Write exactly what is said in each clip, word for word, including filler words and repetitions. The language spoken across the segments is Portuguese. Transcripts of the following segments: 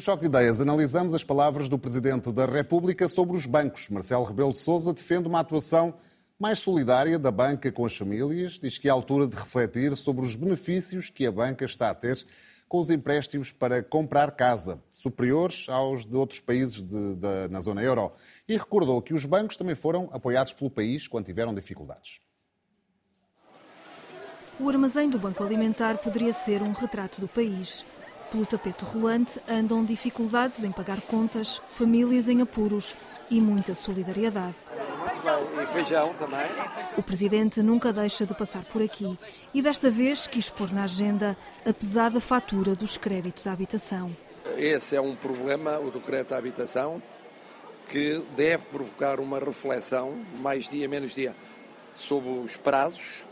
No Choque de Ideias, analisamos as palavras do Presidente da República sobre os bancos. Marcelo Rebelo de Sousa defende uma atuação mais solidária da banca com as famílias. Diz que é a altura de refletir sobre os benefícios que a banca está a ter com os empréstimos para comprar casa, superiores aos de outros países de, de, na zona euro. E recordou que os bancos também foram apoiados pelo país quando tiveram dificuldades. O armazém do Banco Alimentar poderia ser um retrato do país. Pelo tapete rolante andam dificuldades em pagar contas, famílias em apuros e muita solidariedade. E feijão também. O Presidente nunca deixa de passar por aqui e desta vez quis pôr na agenda a pesada fatura dos créditos à habitação. Esse é um problema, o do crédito à habitação, que deve provocar uma reflexão, mais dia, menos dia, sobre os prazos,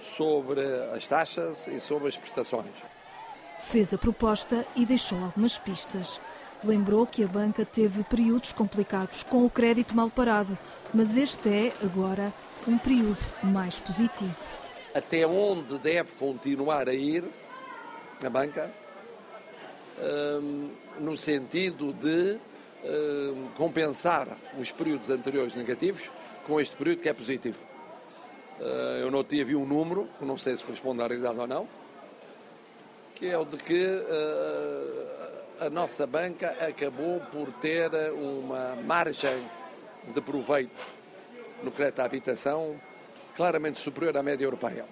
sobre as taxas e sobre as prestações. Fez a proposta e deixou algumas pistas. Lembrou que a banca teve períodos complicados com o crédito mal parado, mas este é, agora, um período mais positivo. Até onde deve continuar a ir a banca, hum, no sentido de hum, compensar os períodos anteriores negativos com este período que é positivo. Hum, eu não tive um número, não sei se corresponde à realidade ou não, que é o de que... Hum, a nossa banca acabou por ter uma margem de proveito no crédito à habitação claramente superior à média europeia.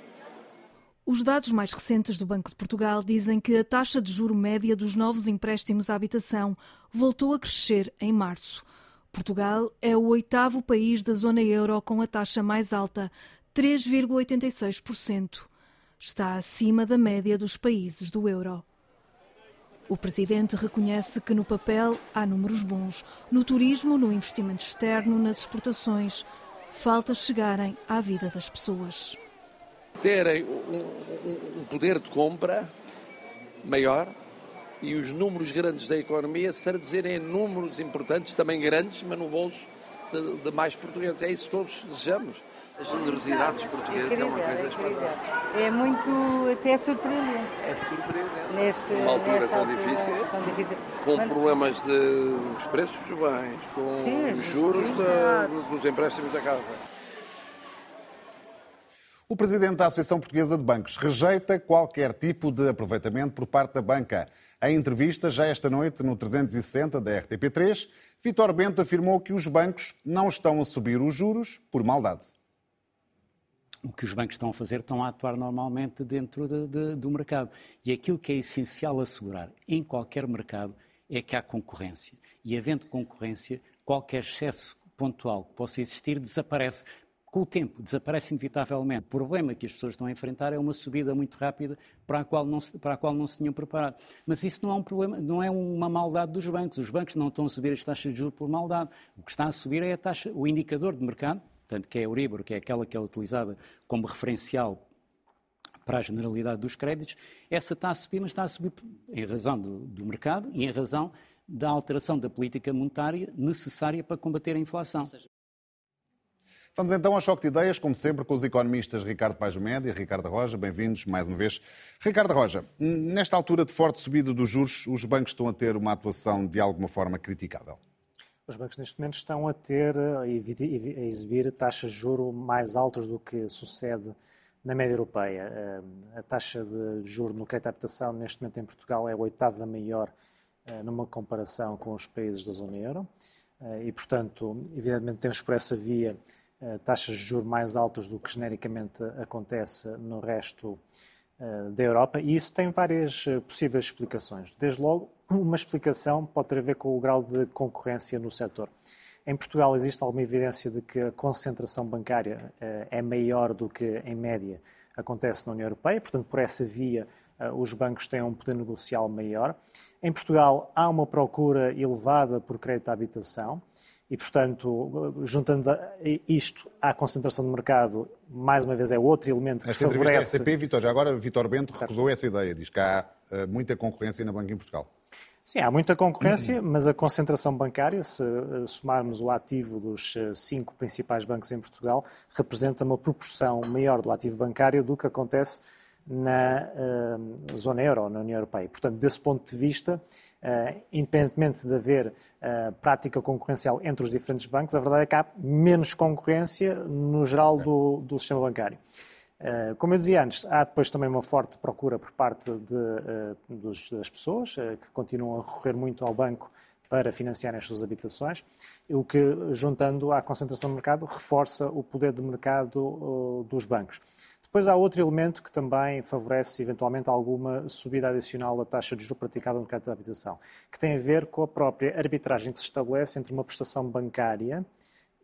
Os dados mais recentes do Banco de Portugal dizem que a taxa de juro média dos novos empréstimos à habitação voltou a crescer em março. Portugal é o oitavo país da zona euro com a taxa mais alta, três vírgula oitenta e seis por cento. Está acima da média dos países do euro. O Presidente reconhece que no papel há números bons, no turismo, no investimento externo, nas exportações. Falta chegarem à vida das pessoas. Terem um, um poder de compra maior e os números grandes da economia se traduzirem em números importantes, também grandes, mas no bolso de, de mais portugueses. É isso que todos desejamos. A generosidade dos portugueses é uma coisa espantosa. É muito, até surpreendente. É surpreendente. Neste, Uma altura tão difícil, tão difícil, com Quanto... problemas de os preços dos bens, com Sim, os juros da, dos empréstimos da casa. O Presidente da Associação Portuguesa de Bancos rejeita qualquer tipo de aproveitamento por parte da banca. Em entrevista, já esta noite, no trezentos e sessenta da R T P três, Vitor Bento afirmou que os bancos não estão a subir os juros por maldade. O que os bancos estão a fazer, estão a atuar normalmente dentro de, de, do mercado. E aquilo que é essencial assegurar em qualquer mercado é que há concorrência. E havendo concorrência, qualquer excesso pontual que possa existir desaparece. Com o tempo, desaparece inevitavelmente. O problema que as pessoas estão a enfrentar é uma subida muito rápida para a qual não se, para a qual não se tinham preparado. Mas isso não é um problema, não é uma maldade dos bancos. Os bancos não estão a subir as taxas de juros por maldade. O que está a subir é a taxa, o indicador de mercado, portanto, que é a Euribor, que é aquela que é utilizada como referencial para a generalidade dos créditos, essa está a subir, mas está a subir em razão do, do mercado e em razão da alteração da política monetária necessária para combater a inflação. Vamos então ao Choque de Ideias, como sempre, com os economistas Ricardo Paes Mamede e Ricardo Arroja. Bem-vindos mais uma vez. Ricardo Arroja, nesta altura de forte subida dos juros, os bancos estão a ter uma atuação de alguma forma criticável? Os bancos neste momento estão a ter, a exibir taxas de juro mais altas do que sucede na média europeia. A taxa de juro no crédito à habitação neste momento em Portugal é a oitava maior numa comparação com os países da zona euro e, portanto, evidentemente temos por essa via taxas de juro mais altas do que genericamente acontece no resto da Europa e isso tem várias possíveis explicações. Desde logo, uma explicação pode ter a ver com o grau de concorrência no setor. Em Portugal existe alguma evidência de que a concentração bancária é maior do que, em média, acontece na União Europeia. Portanto, por essa via, os bancos têm um poder negocial maior. Em Portugal, há uma procura elevada por crédito à habitação e, portanto, juntando isto à concentração de mercado, mais uma vez é outro elemento que Esta favorece... Esta entrevista à R T P, Vitor, já agora Vitor Bento recusou essa ideia. Diz que há muita concorrência na banca em Portugal. Sim, há muita concorrência, mas a concentração bancária, se somarmos o ativo dos cinco principais bancos em Portugal, representa uma proporção maior do ativo bancário do que acontece na uh, zona euro, na União Europeia. Portanto, desse ponto de vista, uh, independentemente de haver uh, prática concorrencial entre os diferentes bancos, a verdade é que há menos concorrência no geral do, do sistema bancário. Uh, como eu dizia antes, há depois também uma forte procura por parte de, uh, dos, das pessoas uh, que continuam a recorrer muito ao banco para financiarem as suas habitações, o que, juntando à concentração do mercado, reforça o poder de mercado uh, dos bancos. Depois há outro elemento que também favorece eventualmente alguma subida adicional da taxa de juros praticada no mercado da habitação, que tem a ver com a própria arbitragem que se estabelece entre uma prestação bancária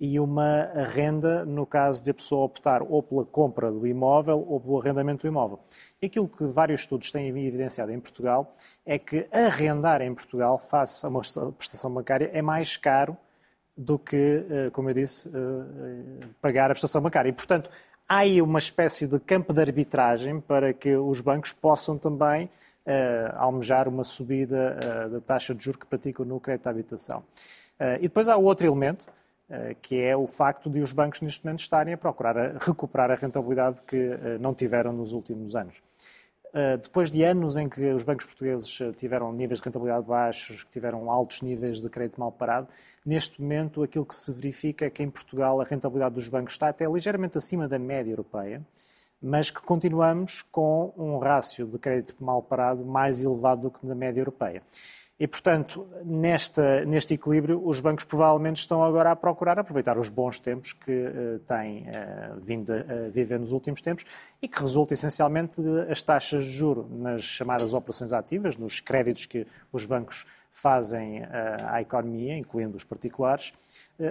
e uma renda, no caso de a pessoa optar ou pela compra do imóvel ou pelo arrendamento do imóvel. E aquilo que vários estudos têm evidenciado em Portugal é que arrendar em Portugal, face a uma prestação bancária, é mais caro do que, como eu disse, pagar a prestação bancária. E, portanto, há aí uma espécie de campo de arbitragem para que os bancos possam também eh, almejar uma subida eh, da taxa de juros que praticam no crédito à habitação. Eh, e depois há outro elemento, eh, que é o facto de os bancos neste momento estarem a procurar a recuperar a rentabilidade que eh, não tiveram nos últimos anos. Eh, depois de anos em que os bancos portugueses tiveram níveis de rentabilidade baixos, que tiveram altos níveis de crédito mal parado, neste momento, aquilo que se verifica é que em Portugal a rentabilidade dos bancos está até ligeiramente acima da média europeia, mas que continuamos com um rácio de crédito mal parado mais elevado do que na média europeia. E, portanto, nesta, neste equilíbrio, os bancos provavelmente estão agora a procurar aproveitar os bons tempos que uh, têm uh, vindo a uh, viver nos últimos tempos e que resulta essencialmente das taxas de juros nas chamadas operações ativas, nos créditos que os bancos fazem à economia, incluindo os particulares,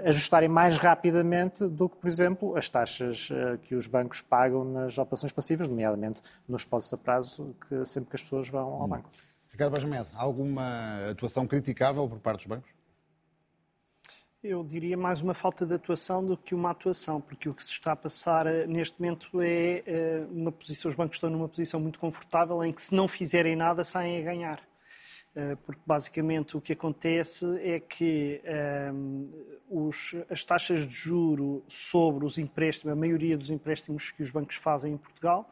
ajustarem mais rapidamente do que, por exemplo, as taxas que os bancos pagam nas operações passivas, nomeadamente nos depósitos a prazo, que sempre que as pessoas vão ao banco. Ricardo Paes Mamede, alguma atuação criticável por parte dos bancos? Eu diria mais uma falta de atuação do que uma atuação, porque o que se está a passar neste momento é uma posição, os bancos estão numa posição muito confortável em que, se não fizerem nada, saem a ganhar. Porque basicamente o que acontece é que um, os, as taxas de juro sobre os empréstimos, a maioria dos empréstimos que os bancos fazem em Portugal,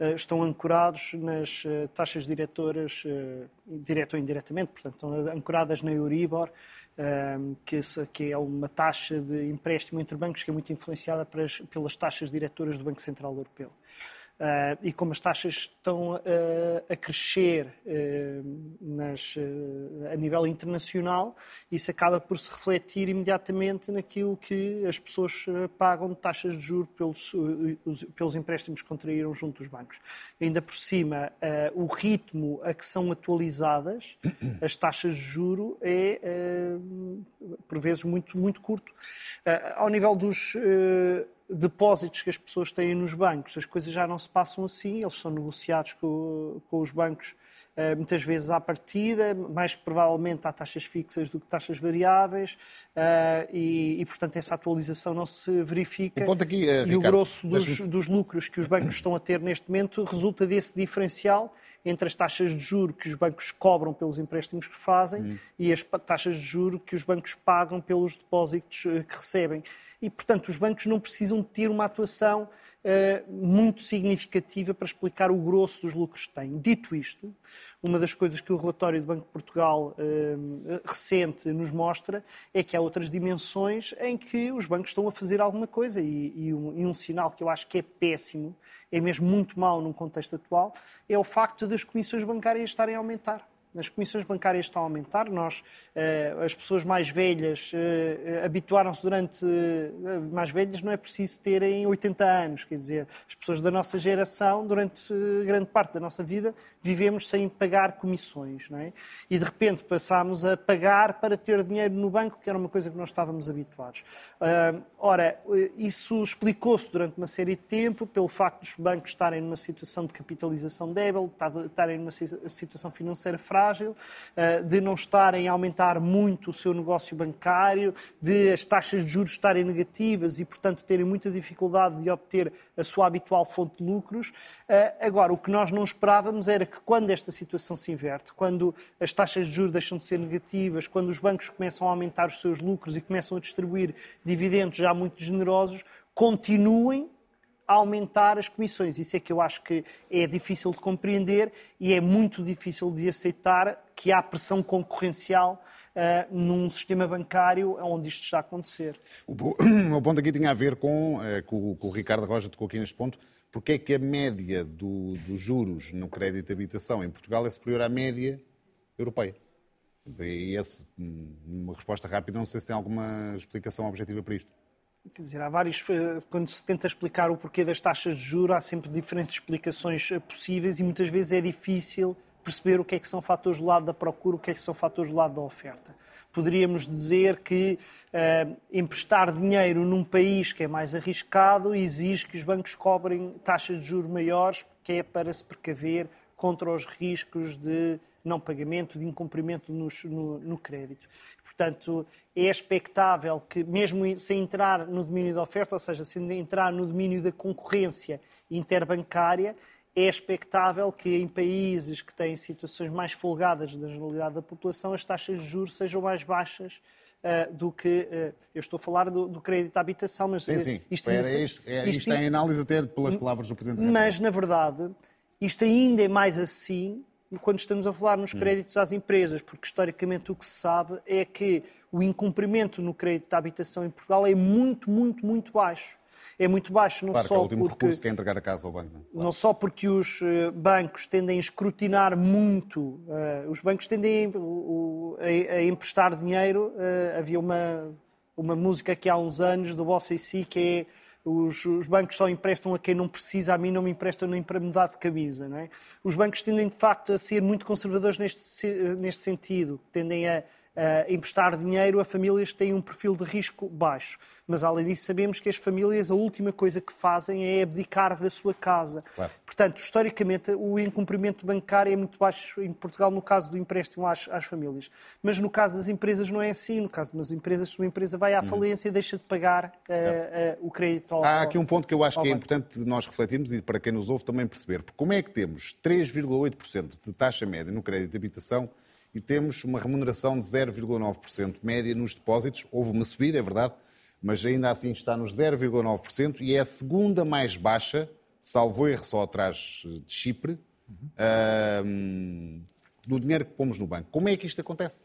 uh, estão ancorados nas uh, taxas diretoras, uh, direto ou indiretamente, portanto, estão ancoradas na Euribor, uh, que, que é uma taxa de empréstimo entre bancos que é muito influenciada pelas, pelas taxas diretoras do Banco Central Europeu. Uh, e como as taxas estão uh, a crescer uh, nas, uh, a nível internacional, isso acaba por se refletir imediatamente naquilo que as pessoas pagam de taxas de juros pelos, uh, os, pelos empréstimos que contraíram junto dos bancos. Ainda por cima, uh, o ritmo a que são atualizadas as taxas de juros é, uh, por vezes, muito, muito curto. Uh, ao nível dos... Uh, depósitos que as pessoas têm nos bancos, as coisas já não se passam assim, eles são negociados com, com os bancos muitas vezes à partida, mais provavelmente há taxas fixas do que taxas variáveis e, e portanto, essa atualização não se verifica. O ponto aqui, Ricardo, e o grosso dos, dos lucros que os bancos estão a ter neste momento resulta desse diferencial entre as taxas de juro que os bancos cobram pelos empréstimos que fazem hum. e as taxas de juro que os bancos pagam pelos depósitos que recebem. E, portanto, os bancos não precisam de ter uma atuação uh, muito significativa para explicar o grosso dos lucros que têm. Dito isto, uma das coisas que o relatório do Banco de Portugal uh, recente nos mostra é que há outras dimensões em que os bancos estão a fazer alguma coisa e, e, um, e um sinal que eu acho que é péssimo, é mesmo muito mau num contexto atual, é o facto das comissões bancárias estarem a aumentar. As comissões bancárias estão a aumentar, nós, as pessoas mais velhas, habituaram-se durante, mais velhas não é preciso terem oitenta anos, quer dizer, as pessoas da nossa geração, durante grande parte da nossa vida, vivemos sem pagar comissões, não é? E de repente passámos a pagar para ter dinheiro no banco, que era uma coisa que não estávamos habituados. Ora, isso explicou-se durante uma série de tempo pelo facto dos bancos estarem numa situação de capitalização débil, estarem numa situação financeira frágil, de não estarem a aumentar muito o seu negócio bancário, de as taxas de juros estarem negativas e, portanto, terem muita dificuldade de obter a sua habitual fonte de lucros. Agora, o que nós não esperávamos era que, quando esta situação se inverte, quando as taxas de juros deixam de ser negativas, quando os bancos começam a aumentar os seus lucros e começam a distribuir dividendos já muito generosos, continuem aumentar as comissões. Isso é que eu acho que é difícil de compreender e é muito difícil de aceitar que há pressão concorrencial Uh, num sistema bancário onde isto está a acontecer. O, o ponto aqui tinha a ver com, uh, com, com o Ricardo Arroja tocou aqui neste ponto, porque é que a média do, dos juros no crédito de habitação em Portugal é superior à média europeia. E esse, uma resposta rápida, não sei se tem alguma explicação objetiva para isto. Quer dizer, há vários, quando se tenta explicar o porquê das taxas de juros, há sempre diferentes explicações possíveis e muitas vezes é difícil perceber o que é que são fatores do lado da procura, o que é que são fatores do lado da oferta. Poderíamos dizer que uh, emprestar dinheiro num país que é mais arriscado exige que os bancos cobrem taxas de juros maiores, que é para se precaver contra os riscos de não pagamento, de incumprimento no, no, no crédito. Portanto, é expectável que, mesmo sem entrar no domínio da oferta, ou seja, sem entrar no domínio da concorrência interbancária, é expectável que em países que têm situações mais folgadas da generalidade da população as taxas de juros sejam mais baixas uh, do que... Uh, eu estou a falar do, do crédito à habitação, mas... Sim, sim. Isto, Pera, ainda, isto, é, isto, isto é em análise até pelas palavras do Presidente da República. Mas, na verdade, isto ainda é mais assim quando estamos a falar nos créditos às empresas, porque historicamente o que se sabe é que o incumprimento no crédito à habitação em Portugal é muito, muito, muito baixo. É muito baixo, não claro, só que é o último porque recurso que é entregar a casa ao banco. Não, claro. Não só porque os bancos tendem a escrutinar muito, uh, os bancos tendem a, o, a, a emprestar dinheiro. Uh, havia uma, uma música que há uns anos do Bossa e Si que é os, os bancos só emprestam a quem não precisa, a mim não me emprestam nem para mudar de camisa. Não é? Os bancos tendem de facto a ser muito conservadores neste, neste sentido, tendem a Uh, emprestar dinheiro a famílias que têm um perfil de risco baixo. Mas, além disso, sabemos que as famílias, a última coisa que fazem é abdicar da sua casa. Claro. Portanto, historicamente, o incumprimento bancário é muito baixo em Portugal no caso do empréstimo às, às famílias. Mas no caso das empresas não é assim. No caso das empresas, se uma empresa vai à falência, hum. deixa de pagar uh, uh, o crédito ao Há aqui um ponto que eu acho que é banco. Importante nós refletirmos e para quem nos ouve também perceber. Porque como é que temos três vírgula oito por cento de taxa média no crédito de habitação e temos uma remuneração de zero vírgula nove por cento média nos depósitos. Houve uma subida, é verdade, mas ainda assim está nos zero vírgula nove por cento e é a segunda mais baixa, salvo erro só atrás de Chipre, uhum. uh, do dinheiro que pomos no banco. Como é que isto acontece?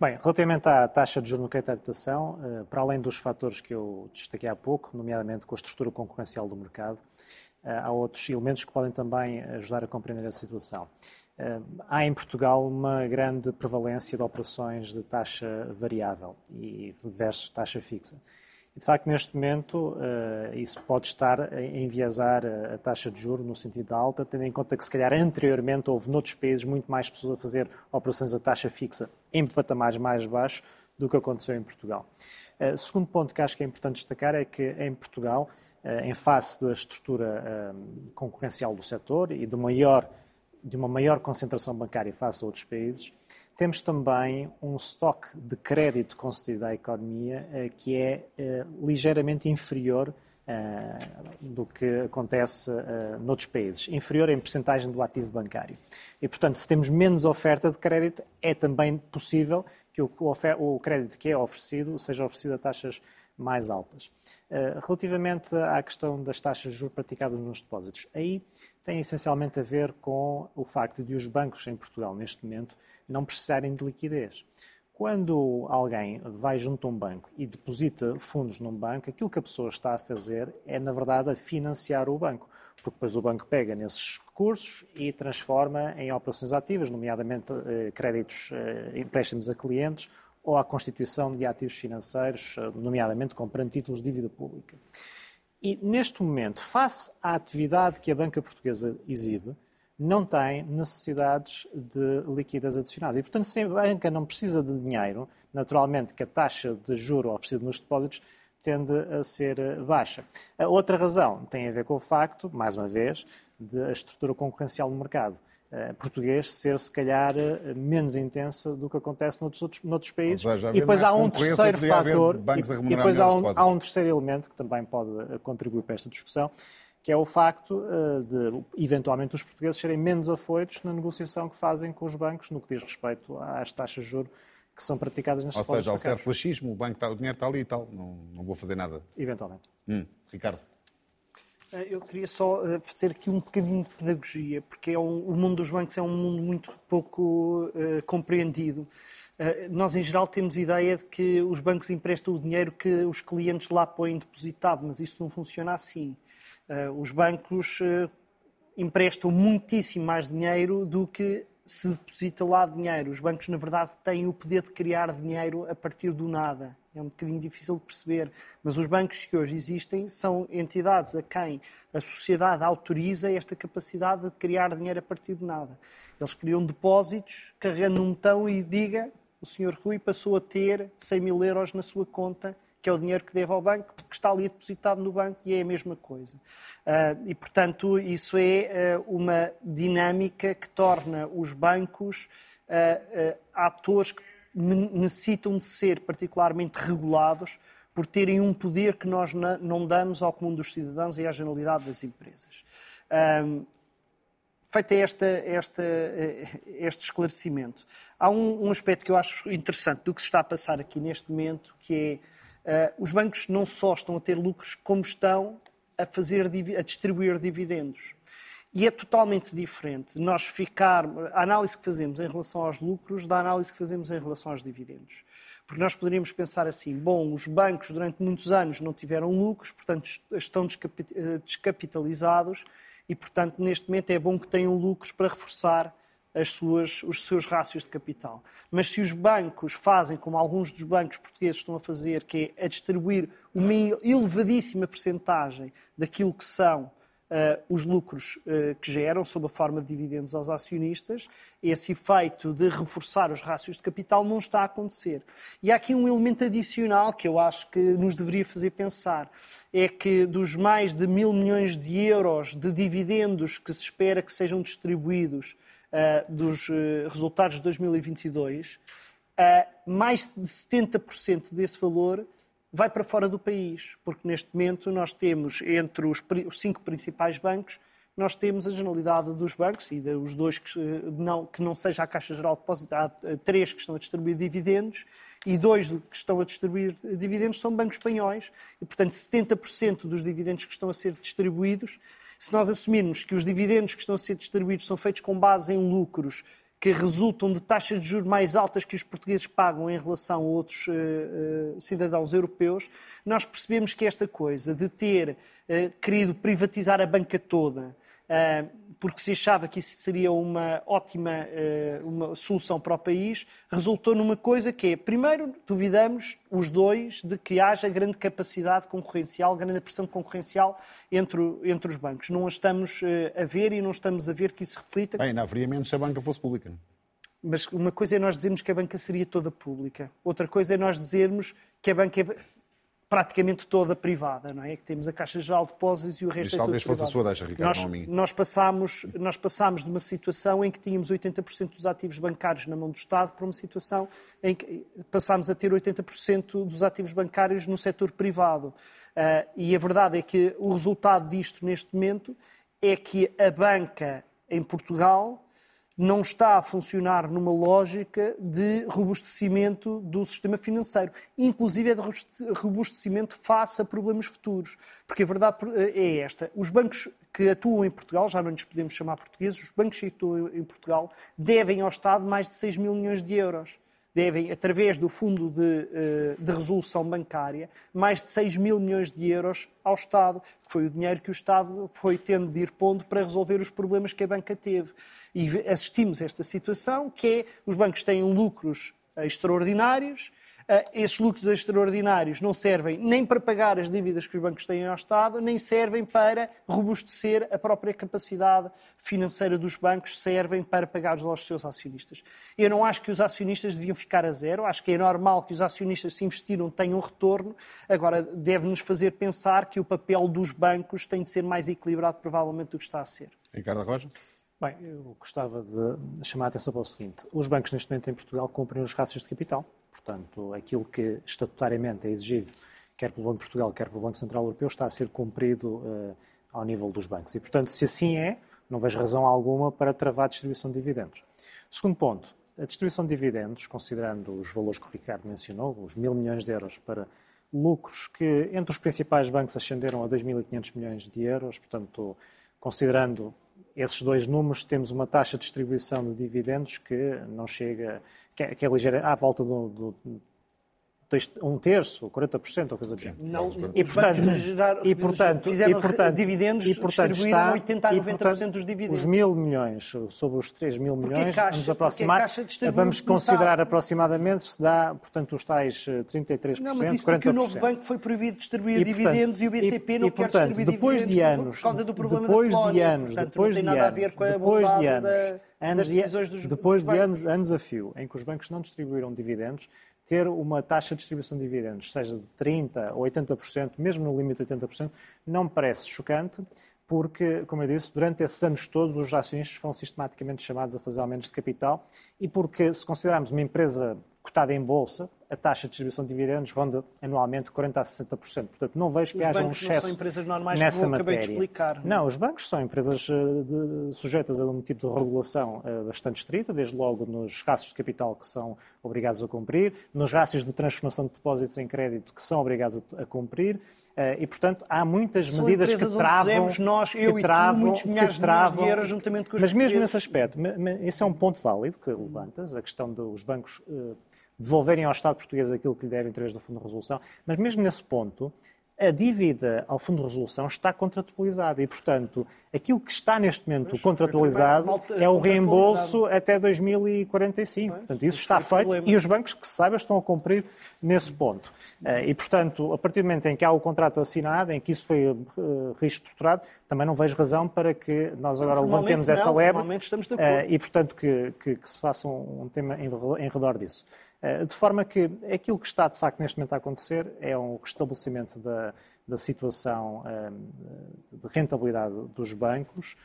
Bem, relativamente à taxa de juros no crédito à habitação, uh, para além dos fatores que eu destaquei há pouco, nomeadamente com a estrutura concorrencial do mercado, uh, há outros elementos que podem também ajudar a compreender essa situação. Há em Portugal uma grande prevalência de operações de taxa variável versus taxa fixa. E, de facto, neste momento, isso pode estar a enviesar a taxa de juros no sentido de alta, tendo em conta que, se calhar, anteriormente houve noutros países muito mais pessoas a fazer operações de taxa fixa em patamares mais baixos do que aconteceu em Portugal. O segundo ponto que acho que é importante destacar é que, em Portugal, em face da estrutura concorrencial do setor e do maior de uma maior concentração bancária face a outros países, temos também um estoque de crédito concedido à economia eh, que é eh, ligeiramente inferior eh, do que acontece eh, noutros países, inferior em percentagem do ativo bancário. E, portanto, se temos menos oferta de crédito, é também possível que o, o crédito que é oferecido seja oferecido a taxas mais altas. Relativamente à questão das taxas de juros praticadas nos depósitos, aí tem essencialmente a ver com o facto de os bancos em Portugal, neste momento, não precisarem de liquidez. Quando alguém vai junto a um banco e deposita fundos num banco, aquilo que a pessoa está a fazer é, na verdade, a financiar o banco, porque depois o banco pega nesses recursos e transforma em operações ativas, nomeadamente créditos, empréstimos a clientes, ou à constituição de ativos financeiros, nomeadamente comprando títulos de dívida pública. E, neste momento, face à atividade que a banca portuguesa exibe, não tem necessidades de liquidez adicionais. E, portanto, se a banca não precisa de dinheiro, naturalmente que a taxa de juros oferecida nos depósitos tende a ser baixa. A outra razão tem a ver com o facto, mais uma vez, da estrutura concorrencial do mercado português ser, se calhar, menos intensa do que acontece noutros, outros, noutros países. Seja, e depois há um terceiro fator, e, e depois há um, há um terceiro elemento que também pode contribuir para esta discussão, que é o facto uh, de, eventualmente, os portugueses serem menos afoitos na negociação que fazem com os bancos no que diz respeito às taxas de juros que são praticadas nas depósitos. Ou seja, há um certo laxismo, o banco está, o dinheiro está ali e tal, não, não vou fazer nada. Eventualmente. Hum, Ricardo? Eu queria só fazer aqui um bocadinho de pedagogia, porque é um, o mundo dos bancos é um mundo muito pouco uh, compreendido. Uh, nós, em geral, temos ideia de que os bancos emprestam o dinheiro que os clientes lá põem depositado, mas isso não funciona assim. Uh, os bancos uh, emprestam muitíssimo mais dinheiro do que se deposita lá dinheiro. Os bancos, na verdade, têm o poder de criar dinheiro a partir do nada. É um bocadinho difícil de perceber, mas os bancos que hoje existem são entidades a quem a sociedade autoriza esta capacidade de criar dinheiro a partir de nada. Eles criam depósitos, carregando um botão e diga, o senhor Rui passou a ter cem mil euros na sua conta, que é o dinheiro que deve ao banco, porque está ali depositado no banco e é a mesma coisa. E, portanto, isso é uma dinâmica que torna os bancos atores que necessitam de ser particularmente regulados por terem um poder que nós não damos ao comum dos cidadãos e à generalidade das empresas. Um, feito esta, esta, este esclarecimento, há um, um aspecto que eu acho interessante do que se está a passar aqui neste momento, que é uh, os bancos não só estão a ter lucros, como estão a, fazer, a distribuir dividendos. E é totalmente diferente nós ficar, a análise que fazemos em relação aos lucros da análise que fazemos em relação aos dividendos. Porque nós poderíamos pensar assim, bom, os bancos durante muitos anos não tiveram lucros, portanto estão descapitalizados e, portanto, neste momento é bom que tenham lucros para reforçar as suas, os seus rácios de capital. Mas se os bancos fazem, como alguns dos bancos portugueses estão a fazer, que é a distribuir uma elevadíssima percentagem daquilo que são Uh, os lucros uh, que geram, sob a forma de dividendos aos acionistas, esse efeito de reforçar os rácios de capital não está a acontecer. E há aqui um elemento adicional que eu acho que nos deveria fazer pensar, é que dos mais de mil milhões de euros de dividendos que se espera que sejam distribuídos uh, dos uh, resultados de dois mil e vinte e dois, uh, mais de setenta por cento desse valor vai para fora do país, porque neste momento nós temos, entre os cinco principais bancos, nós temos a generalidade dos bancos, e os dois que não, que não seja a Caixa Geral de Depósitos, há três que estão a distribuir dividendos, e dois que estão a distribuir dividendos são bancos espanhóis, e portanto setenta por cento dos dividendos que estão a ser distribuídos, se nós assumirmos que os dividendos que estão a ser distribuídos são feitos com base em lucros, que resultam de taxas de juros mais altas que os portugueses pagam em relação a outros uh, cidadãos europeus, nós percebemos que esta coisa de ter uh, querido privatizar a banca toda, uh, porque se achava que isso seria uma ótima uh, uma solução para o país, resultou numa coisa que é, primeiro, duvidamos os dois de que haja grande capacidade concorrencial, grande pressão concorrencial entre, entre os bancos. Não a estamos uh, a ver e não estamos a ver que isso reflita. Bem, não haveria menos se a banca fosse pública. Mas uma coisa é nós dizermos que a banca seria toda pública. Outra coisa é nós dizermos que a banca é praticamente toda privada, não é? Que temos a Caixa Geral de Depósitos e o resto é tudo privado. Isto talvez fosse a sua deixa, Ricardo, não a minha. Nós passámos, nós passámos de uma situação em que tínhamos oitenta por cento dos ativos bancários na mão do Estado para uma situação em que passámos a ter oitenta por cento dos ativos bancários no setor privado. Uh, e a verdade é que o resultado disto neste momento é que a banca em Portugal não está a funcionar numa lógica de robustecimento do sistema financeiro, inclusive é de robustecimento face a problemas futuros, porque a verdade é esta, os bancos que atuam em Portugal, já não lhes podemos chamar portugueses, os bancos que atuam em Portugal devem ao Estado mais de seis mil milhões de euros, devem, através do Fundo de, de Resolução Bancária, mais de seis mil milhões de euros ao Estado, que foi o dinheiro que o Estado foi tendo de ir pondo para resolver os problemas que a banca teve. E assistimos a esta situação, que é, os bancos têm lucros extraordinários, esses lucros extraordinários não servem nem para pagar as dívidas que os bancos têm ao Estado, nem servem para robustecer a própria capacidade financeira dos bancos, servem para pagar aos seus acionistas. Eu não acho que os acionistas deviam ficar a zero, acho que é normal que os acionistas, se investiram, tenham retorno. Agora, deve-nos fazer pensar que o papel dos bancos tem de ser mais equilibrado, provavelmente, do que está a ser. Ricardo Arroja? Bem, eu gostava de chamar a atenção para o seguinte. Os bancos, neste momento, em Portugal, cumprem os rácios de capital. Portanto, aquilo que estatutariamente é exigido, quer pelo Banco de Portugal, quer pelo Banco Central Europeu, está a ser cumprido uh, ao nível dos bancos. E, portanto, se assim é, não vejo razão alguma para travar a distribuição de dividendos. Segundo ponto, a distribuição de dividendos, considerando os valores que o Ricardo mencionou, os mil milhões de euros para lucros que entre os principais bancos ascenderam a dois mil e quinhentos milhões de euros, portanto, considerando esses dois números, temos uma taxa de distribuição de dividendos que não chega, que é, que é ligeira, à volta do, do, do um terço, quarenta por cento ou coisa do género. Não, e portanto, gerar, e, portanto fizeram e, portanto, dividendos, e, portanto, distribuíram está, oitenta por cento a noventa por cento e, portanto, dos dividendos. Os mil milhões, sobre os três mil milhões, caixa, vamos aproximar, vamos considerar aproximadamente se dá, portanto, os tais trinta e três por cento, não, mas isso quarenta por cento. Porque o novo banco foi proibido de distribuir e, dividendos e o B C P e, não e, quer portanto, distribuir dividendos de anos, por causa do problema depois da Polónia, de anos, portanto, depois não tem de nada anos, a ver com a bondade anos, da, anos, das decisões dos, depois dos de anos, anos a fio, em que os bancos não distribuíram dividendos, ter uma taxa de distribuição de dividendos, seja de trinta por cento ou oitenta por cento, mesmo no limite de oitenta por cento, não me parece chocante, porque, como eu disse, durante esses anos todos os acionistas foram sistematicamente chamados a fazer aumentos de capital e porque, se considerarmos uma empresa cotada em bolsa, a taxa de distribuição de dividendos ronda anualmente quarenta por cento a sessenta por cento. Portanto, não vejo que os haja um excesso nessa matéria. Os bancos não são empresas normais, como eu acabei de explicar. Não, os bancos são empresas de, sujeitas a um tipo de regulação uh, bastante estrita, desde logo nos rácios de capital que são obrigados a cumprir, nos rácios de transformação de depósitos em crédito que são obrigados a, a cumprir, Uh, e, portanto, há muitas são medidas que travam, dizemos, nós, eu que travam, e tu, muitos milhares que travam, de milhões de euros juntamente com os mas mesmo clientes. Nesse aspecto, esse é um ponto válido que levantas, a questão dos bancos uh, devolverem ao Estado português aquilo que lhe devem através do Fundo de Resolução, mas mesmo nesse ponto, a dívida ao Fundo de Resolução está contratualizada e, portanto, aquilo que está neste momento mas, contratualizado é o reembolso até dois mil e quarenta e cinco. Bem, portanto, isso está feito problema. E os bancos, que se saibam, estão a cumprir nesse ponto. E, portanto, a partir do momento em que há o contrato assinado, em que isso foi reestruturado, também não vejo razão para que nós agora então, levantemos não, essa lebre e, portanto, que, que, que se faça um tema em, em redor disso. De forma que aquilo que está, de facto, neste momento a acontecer é um restabelecimento da, da situação de rentabilidade dos bancos.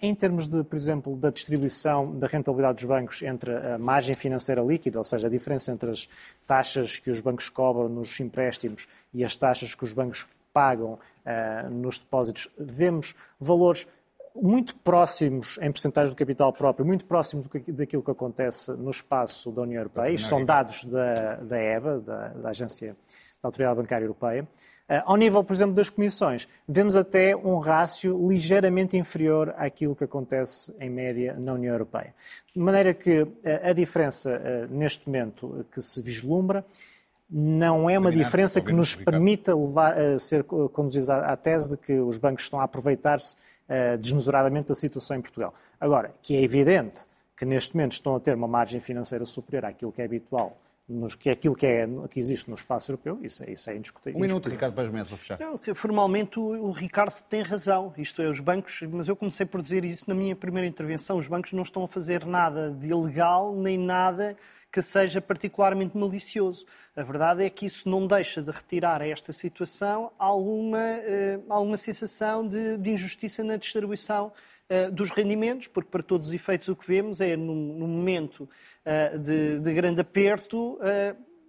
Em termos, de, por exemplo, da distribuição da rentabilidade dos bancos entre a margem financeira líquida, ou seja, a diferença entre as taxas que os bancos cobram nos empréstimos e as taxas que os bancos pagam nos depósitos, vemos valores muito próximos, em percentagem do capital próprio, muito próximos daquilo que acontece no espaço da União Europeia. Isto são dados da, da EBA, da, da Agência da Autoridade Bancária Europeia. Uh, ao nível, por exemplo, das comissões, vemos até um rácio ligeiramente inferior àquilo que acontece, em média, na União Europeia. De maneira que uh, a diferença, uh, neste momento, uh, que se vislumbra, não é uma diferença que nos permita levar, uh, ser uh, conduzida à, à tese de que os bancos estão a aproveitar-se Uh, desmesuradamente da situação em Portugal. Agora, que é evidente que neste momento estão a ter uma margem financeira superior àquilo que é habitual, nos, que é aquilo que, é, que existe no espaço europeu, isso, isso é indiscutível. Um minuto, Ricardo Paes Mamede, para fechar. Não, formalmente o, o Ricardo tem razão, isto é, os bancos, mas eu comecei por dizer isso na minha primeira intervenção, os bancos não estão a fazer nada de ilegal, nem nada que seja particularmente malicioso. A verdade é que isso não deixa de retirar a esta situação alguma, uh, alguma sensação de, de injustiça na distribuição uh, dos rendimentos, porque para todos os efeitos o que vemos é, num, num momento uh, de, de grande aperto, uh,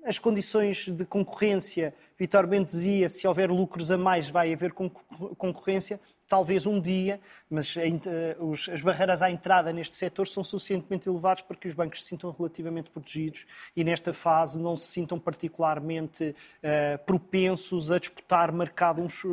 as condições de concorrência. Vitor Bento dizia, se houver lucros a mais vai haver concorrência, talvez um dia, mas as barreiras à entrada neste setor são suficientemente elevadas para que os bancos se sintam relativamente protegidos e nesta fase não se sintam particularmente uh, propensos a disputar mercado uns,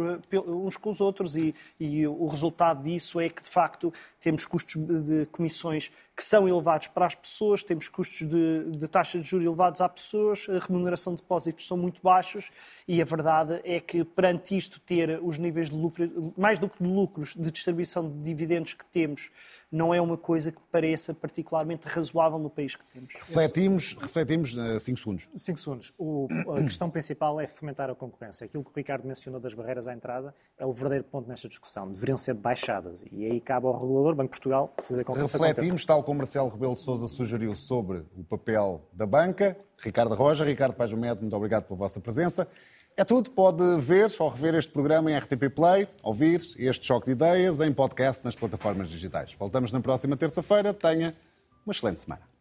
uns com os outros e, e o resultado disso é que, de facto, temos custos de comissões que são elevados para as pessoas, temos custos de, de taxa de juros elevados às pessoas, a remuneração de depósitos são muito baixos. E a verdade é que, perante isto, ter os níveis de lucro, mais do que de lucros, de distribuição de dividendos que temos, não é uma coisa que pareça particularmente razoável no país que temos. Refletimos, refletimos cinco segundos. cinco segundos. O, a questão principal é fomentar a concorrência. Aquilo que o Ricardo mencionou das barreiras à entrada é o verdadeiro ponto nesta discussão. Deveriam ser baixadas. E aí cabe ao regulador, Banco de Portugal, fazer com que isso aconteça. Refletimos, tal como Marcelo Rebelo de Sousa sugeriu, sobre o papel da banca. Ricardo Arroja, Ricardo Paes Mamede, muito obrigado pela vossa presença. É tudo, pode ver ou rever este programa em R T P Play, ouvir este Choque de Ideias em podcast nas plataformas digitais. Voltamos na próxima terça-feira, tenha uma excelente semana.